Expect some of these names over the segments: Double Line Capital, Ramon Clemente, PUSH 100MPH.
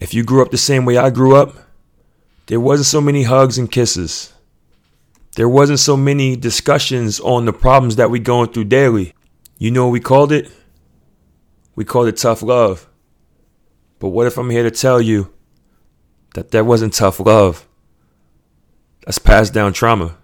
If you grew up the same way I grew up, there wasn't so many hugs and kisses. There wasn't so many discussions on the problems that we're going through daily. You know what we called it? We called it tough love. But what if I'm here to tell you that that wasn't tough love? That's passed down trauma.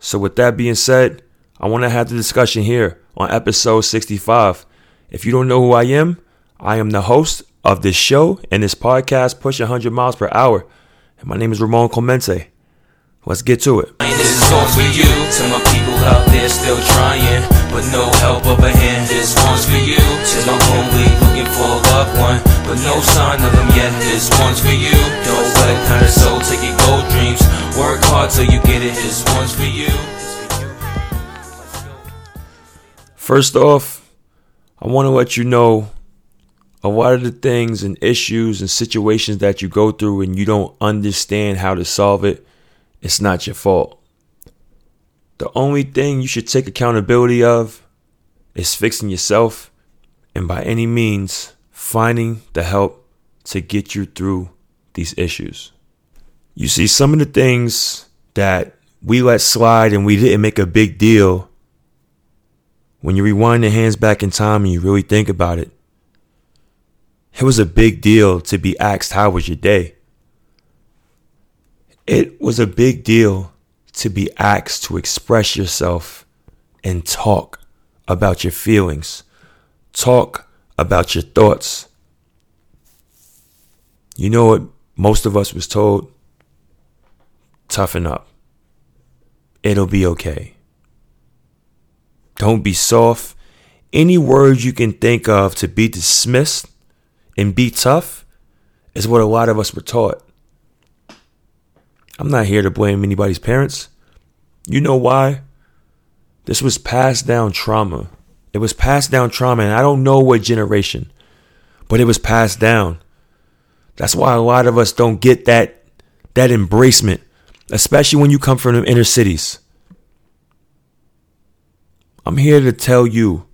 So with that being said, I want to have the discussion here on episode 65. If you don't know who I am the host of this show and this podcast, Push 100 Miles Per Hour. And my name is Ramon Clemente. Let's get to it. This is all for you, to my people out there still trying, but no help of a hand. This one's for you, to my homie looking for a loved one, but no sign of them yet. This one's for you, don't let kind of soul take your gold dreams. Work hard till you get it. This one's for you. First off, I want to let you know a lot of the things and issues and situations that you go through and you don't understand how to solve it, it's not your fault. The only thing you should take accountability of is fixing yourself and by any means finding the help to get you through these issues. You see, some of the things that we let slide and we didn't make a big deal, when you rewind your hands back in time and you really think about it, it was a big deal to be asked, how was your day? It was a big deal to be asked to express yourself and talk about your feelings, talk about your thoughts. You know what most of us was told? Toughen up. It'll be okay. Don't be soft. Any words you can think of to be dismissed and be tough is what a lot of us were taught. I'm not here to blame anybody's parents. You know why? This was passed down trauma. It was passed down trauma, and I don't know what generation, but it was passed down. That's why a lot of us don't get that embracement, especially when you come from the inner cities. I'm here to tell you.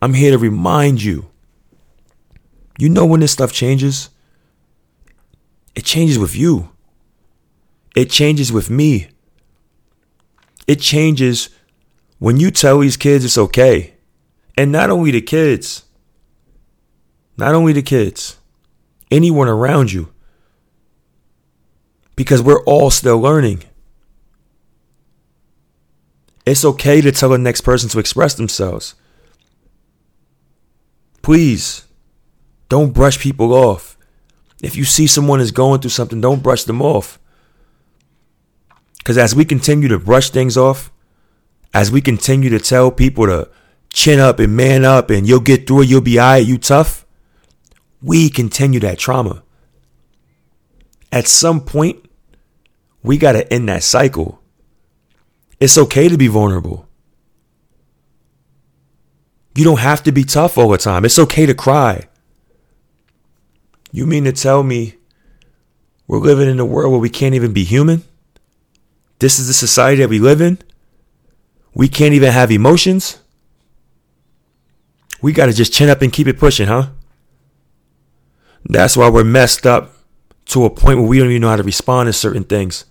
I'm here to remind you. You know when this stuff changes? It changes with you. It changes with me. It changes when you tell these kids it's okay. And not only the kids, anyone around you. Because we're all still learning. It's okay to tell the next person to express themselves. Please, don't brush people off. If you see someone is going through something, don't brush them off. Because as we continue to brush things off, as we continue to tell people to chin up and man up and you'll get through it, you'll be all right, you tough, we continue that trauma. At some point, we got to end that cycle. It's okay to be vulnerable. You don't have to be tough all the time. It's okay to cry. You mean to tell me we're living in a world where we can't even be human? This is the society that we live in? We can't even have emotions? We got to just chin up and keep it pushing, huh? That's why we're messed up to a point where we don't even know how to respond to certain things.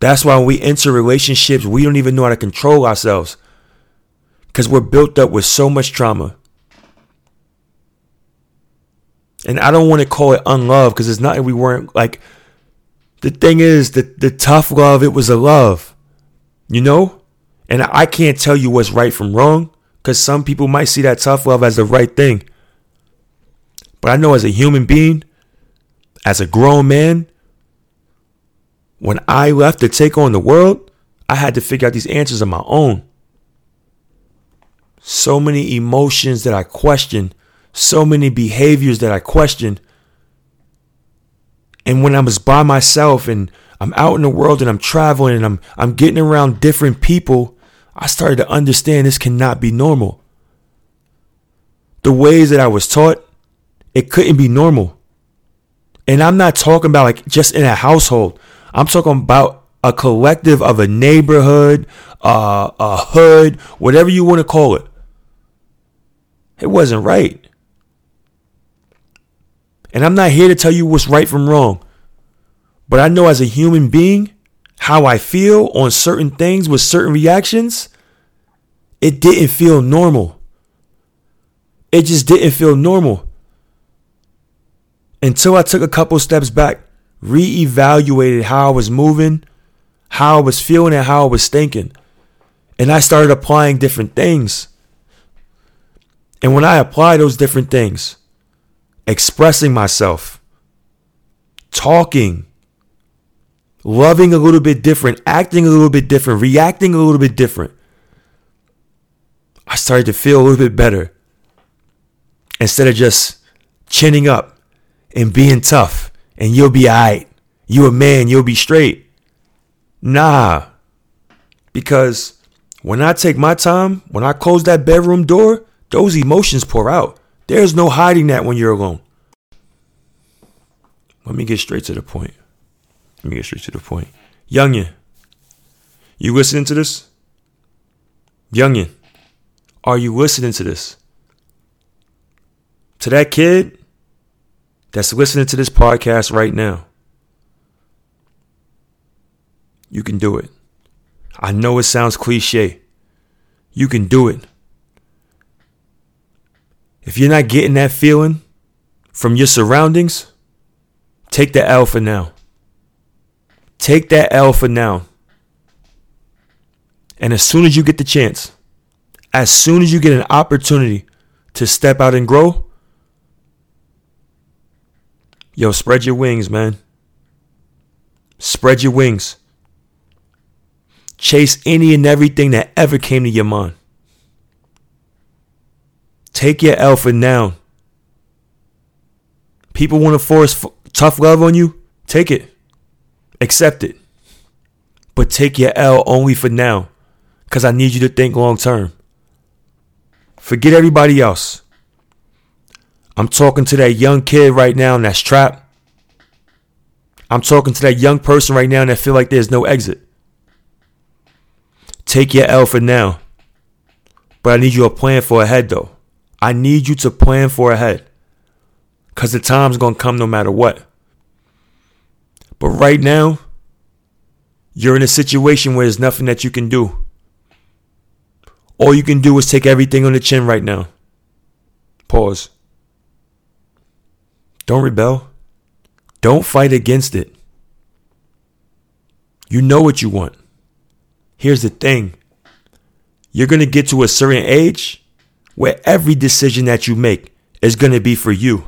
That's why when we enter relationships, we don't even know how to control ourselves because we're built up with so much trauma. And I don't want to call it unlove because it's not that we weren't like, the thing is that the tough love, it was a love, you know? And I can't tell you what's right from wrong because some people might see that tough love as the right thing. But I know as a human being, as a grown man, when I left to take on the world, I had to figure out these answers on my own. So many emotions that I questioned, so many behaviors that I questioned. And when I was by myself and I'm out in the world and I'm traveling and I'm getting around different people, I started to understand this cannot be normal. The ways that I was taught, it couldn't be normal. And I'm not talking about like just in a household. I'm talking about a collective of a neighborhood, a hood, whatever you want to call it. It wasn't right. And I'm not here to tell you what's right from wrong. But I know as a human being, how I feel on certain things with certain reactions, it didn't feel normal. It just didn't feel normal. Until I took a couple steps back, reevaluated how I was moving, how I was feeling, and how I was thinking. And I started applying different things. And when I apply those different things, expressing myself, talking, loving a little bit different, acting a little bit different, reacting a little bit different, I started to feel a little bit better. Instead of just chinning up and being tough and you'll be all right, you a man, you'll be straight. Nah. Because when I take my time, when I close that bedroom door, those emotions pour out. There's no hiding that when you're alone. Let me get straight to the point. Youngin, you listening to this? Youngin, are you listening to this? To that kid that's listening to this podcast right now, you can do it. I know it sounds cliche. You can do it. If you're not getting that feeling from your surroundings, take the L for now. Take that L for now. And as soon as you get the chance, as soon as you get an opportunity to step out and grow, yo, spread your wings, man. Spread your wings. Chase any and everything that ever came to your mind. Take your L for now. People want to force tough love on you. Take it. Accept it. But take your L only for now. Because I need you to think long term. Forget everybody else. I'm talking to that young kid right now and that's trapped. I'm talking to that young person right now and that feel like there's no exit. Take your L for now. But I need you to plan for ahead though. I need you to plan for ahead. Because the time's going to come no matter what. But right now, you're in a situation where there's nothing that you can do. All you can do is take everything on the chin right now. Pause. Don't rebel. Don't fight against it. You know what you want. Here's the thing. You're going to get to a certain age where every decision that you make is going to be for you.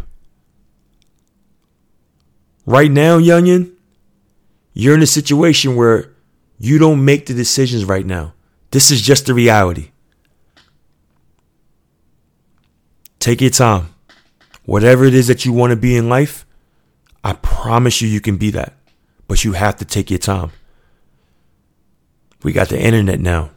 Right now, youngin, you're in a situation where you don't make the decisions right now. This is just the reality. Take your time. Whatever it is that you want to be in life, I promise you, you can be that. But you have to take your time. We got the internet now.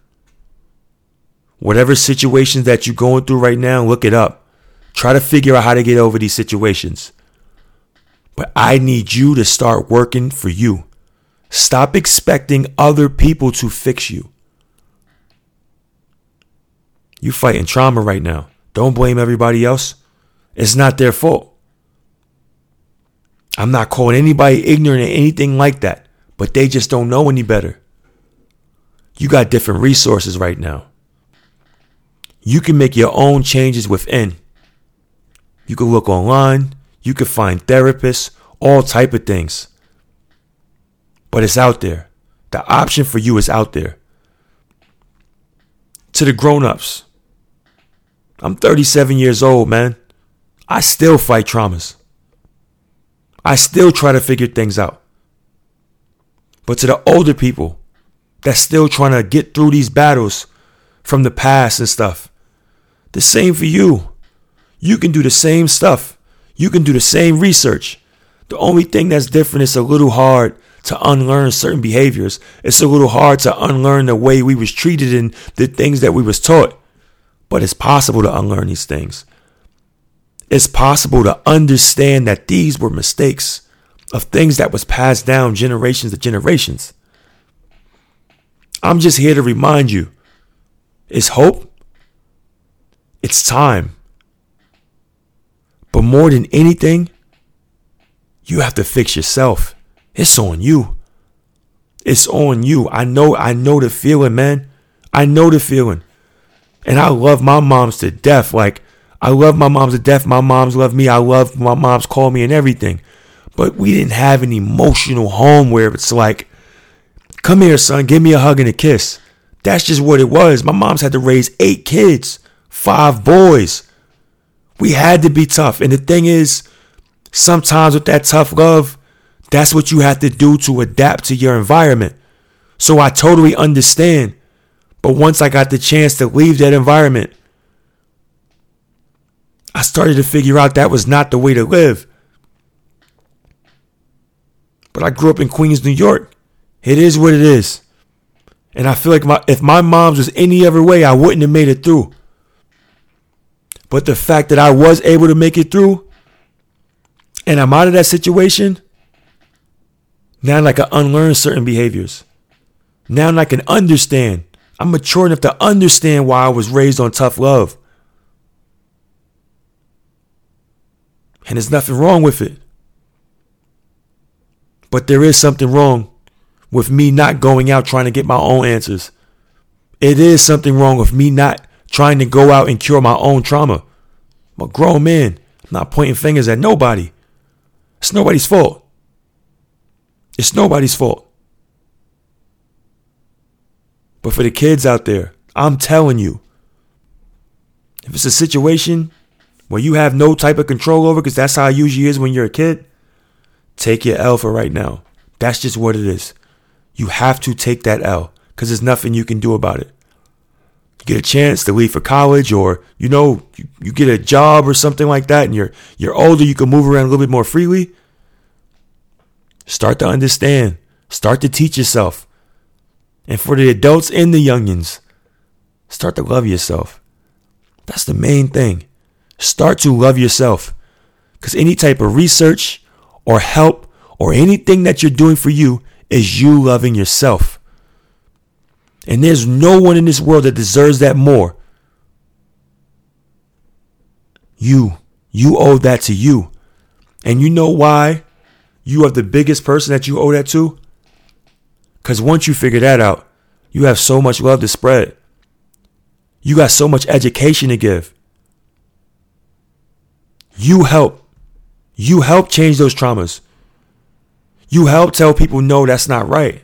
Whatever situations that you're going through right now, look it up. Try to figure out how to get over these situations. But I need you to start working for you. Stop expecting other people to fix you. You're fighting trauma right now. Don't blame everybody else. It's not their fault. I'm not calling anybody ignorant or anything like that, but they just don't know any better. You got different resources right now. You can make your own changes within. You can look online. You can find therapists, all type of things. But it's out there. The option for you is out there. To the grown-ups, I'm 37 years old, man. I still fight traumas. I still try to figure things out. But to the older people that's still trying to get through these battles from the past and stuff, the same for you. You can do the same stuff. You can do the same research. The only thing that's different is a little hard to unlearn certain behaviors. It's a little hard to unlearn the way we was treated and the things that we was taught. But it's possible to unlearn these things. It's possible to understand that these were mistakes of things that was passed down generations to generations. I'm just here to remind you, it's hope. It's time. But more than anything, You have to fix yourself. It's on you. It's on you. I know the feeling, man. I know the feeling. And I love my moms to death. Like, I love my moms to death. My moms love me. I love my moms call me and everything. But we didn't have an emotional home where it's like, come here, son, give me a hug and a kiss. That's just what it was. My moms had to raise 8 kids, 5 boys. We had to be tough. And the thing is, sometimes with that tough love, that's what you have to do to adapt to your environment. So I totally understand. But once I got the chance to leave that environment, I started to figure out that was not the way to live. But I grew up in Queens, New York. It is what it is. And I feel like if my mom's was any other way, I wouldn't have made it through. But the fact that I was able to make it through and I'm out of that situation, now I can unlearn certain behaviors. Now I can understand. I'm mature enough to understand why I was raised on tough love. And there's nothing wrong with it. But there is something wrong with me not going out trying to get my own answers. It is something wrong with me not trying to go out and cure my own trauma. I'm a grown man. I'm not pointing fingers at nobody. It's nobody's fault. It's nobody's fault. But for the kids out there, I'm telling you, if it's a situation where you have no type of control over, because that's how it usually is when you're a kid, take your L for right now. That's just what it is. You have to take that L because there's nothing you can do about it. You get a chance to leave for college, or, you get a job or something like that, and you're older, you can move around a little bit more freely. Start to understand. Start to teach yourself. And for the adults and the youngins, start to love yourself. That's the main thing. Start to love yourself. Because any type of research or help or anything that you're doing for you is you loving yourself. And there's no one in this world that deserves that more. You owe that to you. And you know why you are the biggest person that you owe that to? Because once you figure that out, you have so much love to spread. You got so much education to give. You help. You help change those traumas. You help tell people, no, that's not right.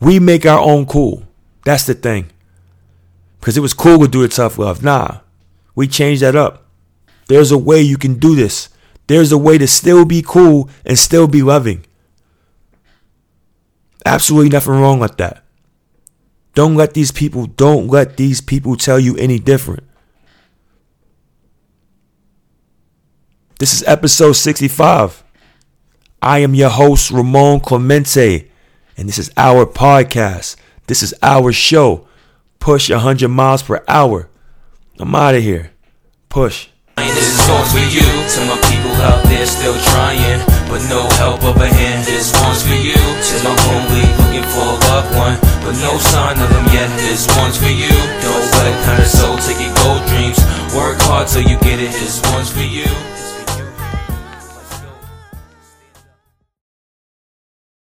We make our own cool. That's the thing. Because it was cool to do the tough love. Nah, we changed that up. There's a way you can do this. There's a way to still be cool and still be loving. Absolutely nothing wrong with that. Don't let these people tell you any different. This is episode 65. I am your host, Ramon Clemente, and this is our podcast. This is our show. Push 100 miles per hour. I'm out of here. Push. This is all for you, to my people out there still trying, but no help of a hand. This one's for you, to my homie looking for a loved one, but no sign of them yet. This one's for you, don't let kind of soul take your gold dreams, work hard till you get it. This one's for you.